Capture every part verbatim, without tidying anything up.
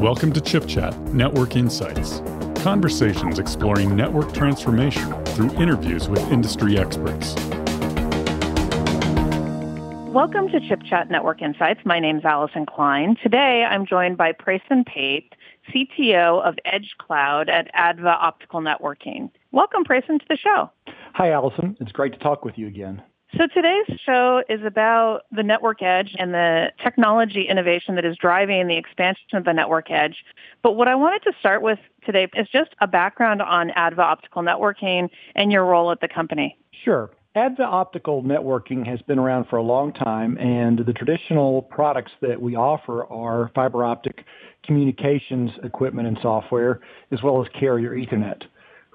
Welcome to Chip Chat Network Insights, conversations exploring network transformation through interviews with industry experts. Welcome to Chip Chat Network Insights. My name is Allison Klein. Today I'm joined by Prayson Pate, C T O of Edge Cloud at Adva Optical Networking. Welcome, Prayson, to the show. Hi, Allison. It's great to talk with you again. So today's show is about the network edge and the technology innovation that is driving the expansion of the network edge. But what I wanted to start with today is just a background on Adva Optical Networking and your role at the company. Sure. Adva Optical Networking has been around for a long time, and the traditional products that we offer are fiber optic communications equipment and software, as well as carrier Ethernet.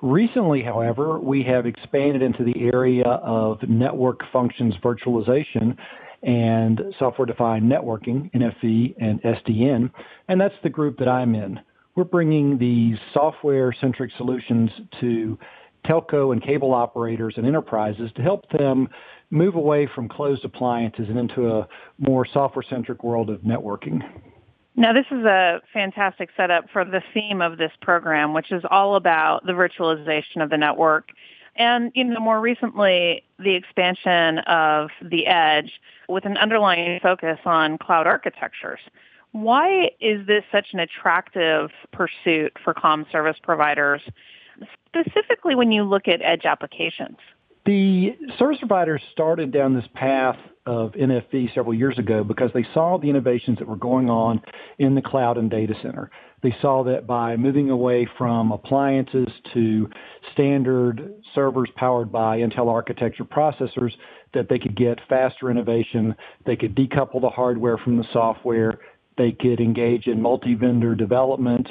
Recently, however, we have expanded into the area of network functions virtualization and software-defined networking, N F V and S D N, and that's the group that I'm in. We're bringing these software-centric solutions to telco and cable operators and enterprises to help them move away from closed appliances and into a more software-centric world of networking. Now, this is a fantastic setup for the theme of this program, which is all about the virtualization of the network. And, you know, more recently, the expansion of the edge with an underlying focus on cloud architectures. Why is this such an attractive pursuit for comm service providers, specifically when you look at edge applications? The service providers started down this path of N F V several years ago because they saw the innovations that were going on in the cloud and data center. They saw that by moving away from appliances to standard servers powered by Intel architecture processors, that they could get faster innovation, they could decouple the hardware from the software, they could engage in multi-vendor development,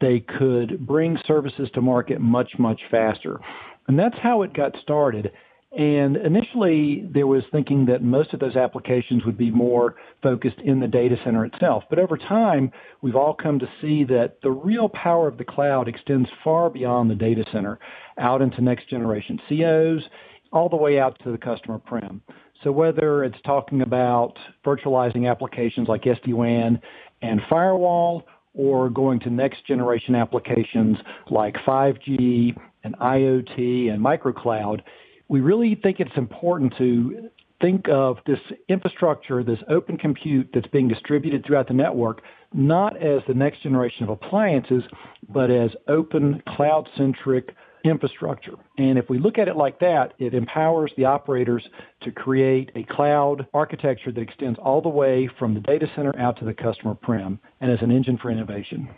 they could bring services to market much, much faster. And that's how it got started. And initially, there was thinking that most of those applications would be more focused in the data center itself. But over time, we've all come to see that the real power of the cloud extends far beyond the data center, out into next generation C Os, all the way out to the customer prem. So whether it's talking about virtualizing applications like S D WAN and firewall, or going to next generation applications like five G and IoT and microcloud, we really think it's important to think of this infrastructure, this open compute that's being distributed throughout the network, not as the next generation of appliances, but as open cloud-centric infrastructure. And if we look at it like that, it empowers the operators to create a cloud architecture that extends all the way from the data center out to the customer prem and as an engine for innovation.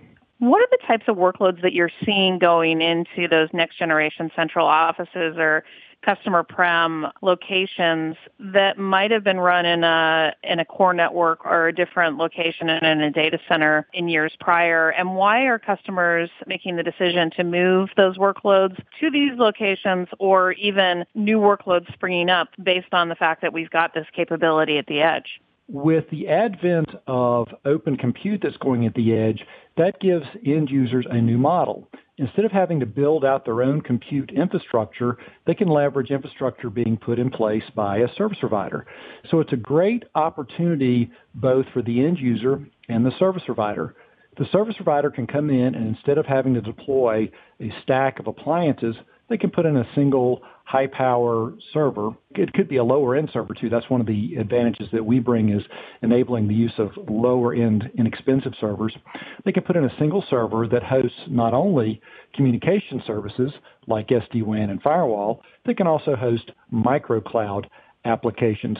What are the types of workloads that you're seeing going into those next generation central offices or customer prem locations that might have been run in a in a core network or a different location and in a data center in years prior? And why are customers making the decision to move those workloads to these locations, or even new workloads springing up based on the fact that we've got this capability at the edge? With the advent of open compute that's going at the edge, that gives end users a new model. Instead of having to build out their own compute infrastructure, they can leverage infrastructure being put in place by a service provider. So it's a great opportunity both for the end user and the service provider. The service provider can come in and, instead of having to deploy a stack of appliances, they can put in a single high-power server. It could be a lower-end server, too. That's one of the advantages that we bring, is enabling the use of lower-end, inexpensive servers. They can put in a single server that hosts not only communication services like S D WAN and firewall, they can also host microcloud applications.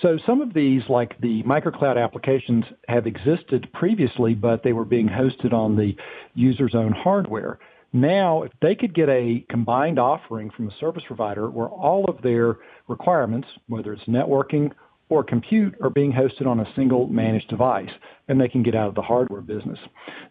So some of these, like the microcloud applications, have existed previously, but they were being hosted on the user's own hardware. Now, if they could get a combined offering from a service provider where all of their requirements, whether it's networking or compute, are being hosted on a single managed device, and they can get out of the hardware business.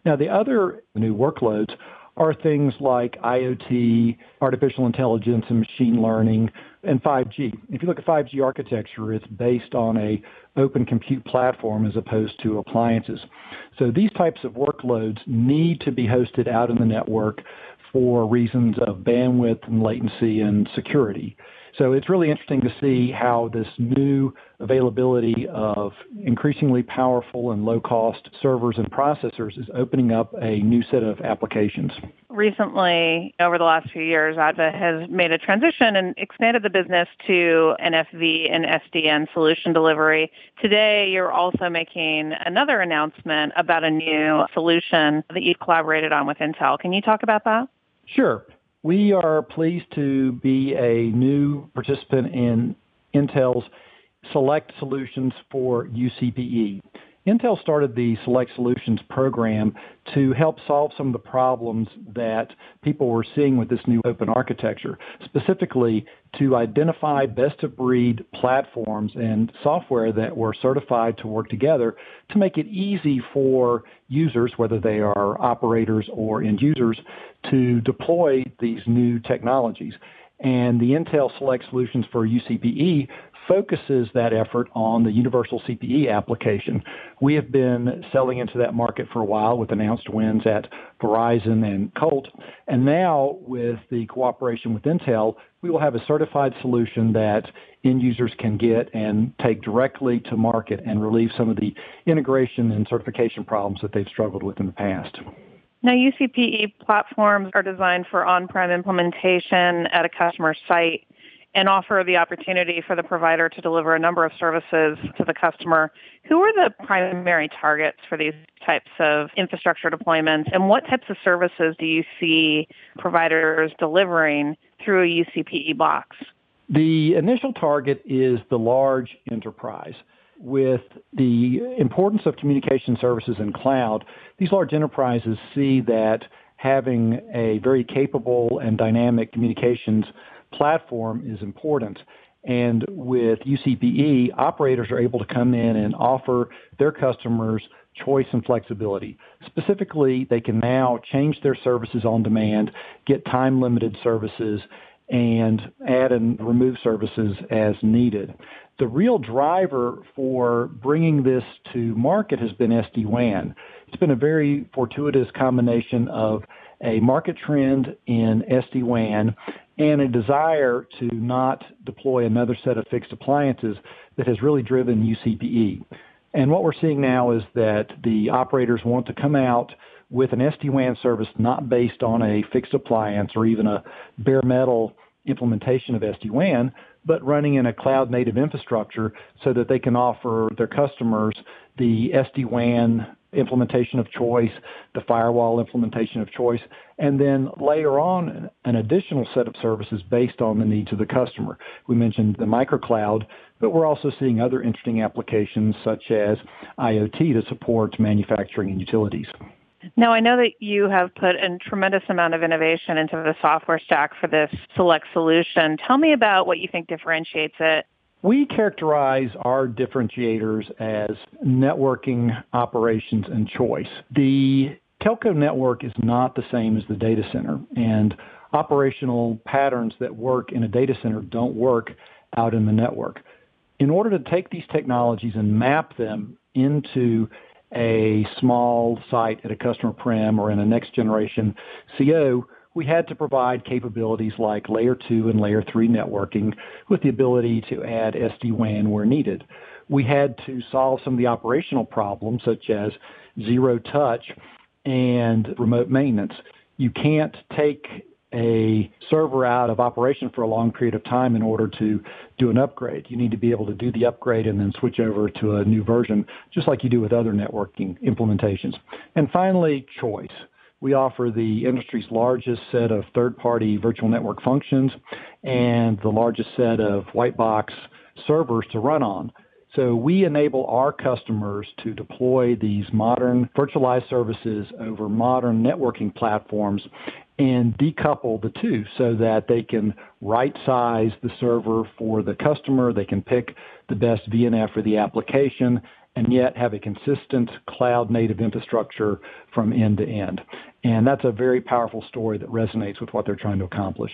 Now, the other new workloads are things like IoT, artificial intelligence and machine learning, and five G. If you look at five G architecture, it's based on a open compute platform as opposed to appliances. So these types of workloads need to be hosted out in the network for reasons of bandwidth and latency and security. So it's really interesting to see how this new availability of increasingly powerful and low-cost servers and processors is opening up a new set of applications. Recently, over the last few years, Adva has made a transition and expanded the business to N F V and S D N solution delivery. Today, you're also making another announcement about a new solution that you collaborated on with Intel. Can you talk about that? Sure. We are pleased to be a new participant in Intel's Select Solutions for U C P E. Intel started the Select Solutions program to help solve some of the problems that people were seeing with this new open architecture, specifically to identify best-of-breed platforms and software that were certified to work together to make it easy for users, whether they are operators or end users, to deploy these new technologies. And the Intel Select Solutions for U C P E focuses that effort on the Universal C P E application. We have been selling into that market for a while with announced wins at Verizon and Colt. And now with the cooperation with Intel, we will have a certified solution that end users can get and take directly to market and relieve some of the integration and certification problems that they've struggled with in the past. Now, U C P E platforms are designed for on-prem implementation at a customer site and offer the opportunity for the provider to deliver a number of services to the customer. Who are the primary targets for these types of infrastructure deployments, and what types of services do you see providers delivering through a U C P E box? The initial target is the large enterprise. With the importance of communication services and cloud, these large enterprises see that having a very capable and dynamic communications platform is important. And with U C P E, operators are able to come in and offer their customers choice and flexibility. Specifically, they can now change their services on demand, get time-limited services, and add and remove services as needed. The real driver for bringing this to market has been S D WAN. It's been a very fortuitous combination of a market trend in S D WAN and a desire to not deploy another set of fixed appliances that has really driven U C P E. And what we're seeing now is that the operators want to come out with an S D WAN service not based on a fixed appliance or even a bare metal implementation of S D WAN, but running in a cloud-native infrastructure so that they can offer their customers the S D WAN implementation of choice, the firewall implementation of choice, and then layer on an additional set of services based on the needs of the customer. We mentioned the microcloud, but we're also seeing other interesting applications such as I O T that supports manufacturing and utilities. Now, I know that you have put a tremendous amount of innovation into the software stack for this Select solution. Tell me about what you think differentiates it. We characterize our differentiators as networking, operations, and choice. The telco network is not the same as the data center, and operational patterns that work in a data center don't work out in the network. In order to take these technologies and map them into a small site at a customer prem or in a next generation C O, we had to provide capabilities like layer two and layer three networking with the ability to add S D WAN where needed. We had to solve some of the operational problems such as zero touch and remote maintenance. You can't take a server out of operation for a long period of time in order to do an upgrade. You need to be able to do the upgrade and then switch over to a new version, just like you do with other networking implementations. And finally, choice. We offer the industry's largest set of third-party virtual network functions and the largest set of white box servers to run on. So we enable our customers to deploy these modern virtualized services over modern networking platforms and decouple the two so that they can right-size the server for the customer. They can pick the best V N F for the application and yet have a consistent cloud-native infrastructure from end to end. And that's a very powerful story that resonates with what they're trying to accomplish.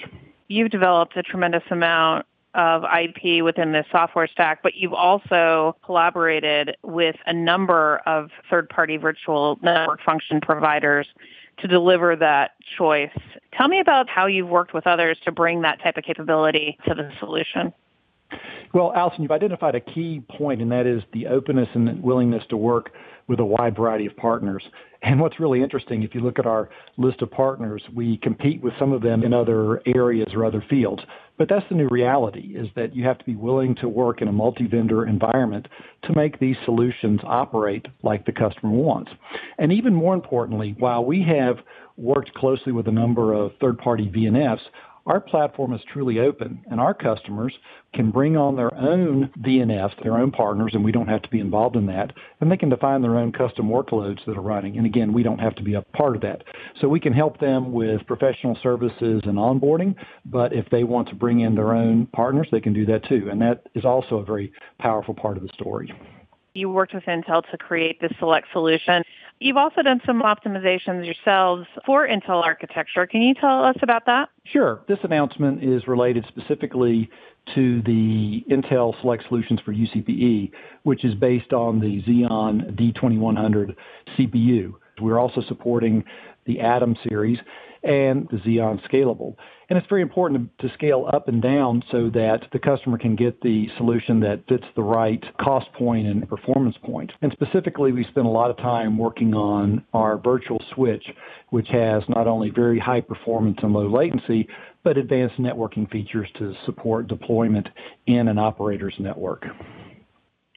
You've developed a tremendous amount of I P within this software stack, but you've also collaborated with a number of third-party virtual network function providers to deliver that choice. Tell me about how you've worked with others to bring that type of capability to the solution. Well, Allison, you've identified a key point, and that is the openness and willingness to work with a wide variety of partners. And what's really interesting, if you look at our list of partners, we compete with some of them in other areas or other fields. But that's the new reality, is that you have to be willing to work in a multi-vendor environment to make these solutions operate like the customer wants. And even more importantly, while we have worked closely with a number of third-party V N Fs, our platform is truly open, and our customers can bring on their own V N Fs, their own partners, and we don't have to be involved in that. And they can define their own custom workloads that are running. And again, we don't have to be a part of that. So we can help them with professional services and onboarding, but if they want to bring in their own partners, they can do that too. And that is also a very powerful part of the story. You worked with Intel to create this select solution. You've also done some optimizations yourselves for Intel architecture. Can you tell us about that? Sure. This announcement is related specifically to the Intel Select Solutions for U C P E, which is based on the Xeon D twenty-one hundred C P U. We're also supporting the Atom series and the Xeon Scalable. And it's very important to scale up and down so that the customer can get the solution that fits the right cost point and performance point. And specifically, we spent a lot of time working on our virtual switch, which has not only very high performance and low latency, but advanced networking features to support deployment in an operator's network.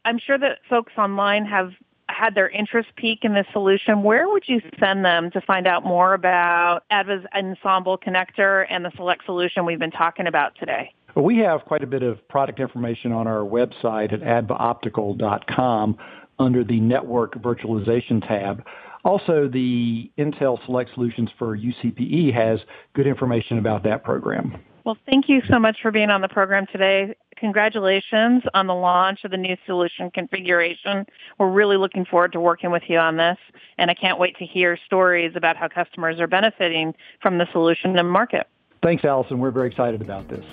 I'm sure that folks online have had their interest peak in this solution. Where would you send them to find out more about Adva's Ensemble Connector and the Select Solution we've been talking about today? Well, we have quite a bit of product information on our website at adva optical dot com under the Network Virtualization tab. Also, the Intel Select Solutions for U C P E has good information about that program. Well, thank you so much for being on the program today. Congratulations on the launch of the new solution configuration. We're really looking forward to working with you on this, and I can't wait to hear stories about how customers are benefiting from the solution in the market. Thanks, Allison. We're very excited about this.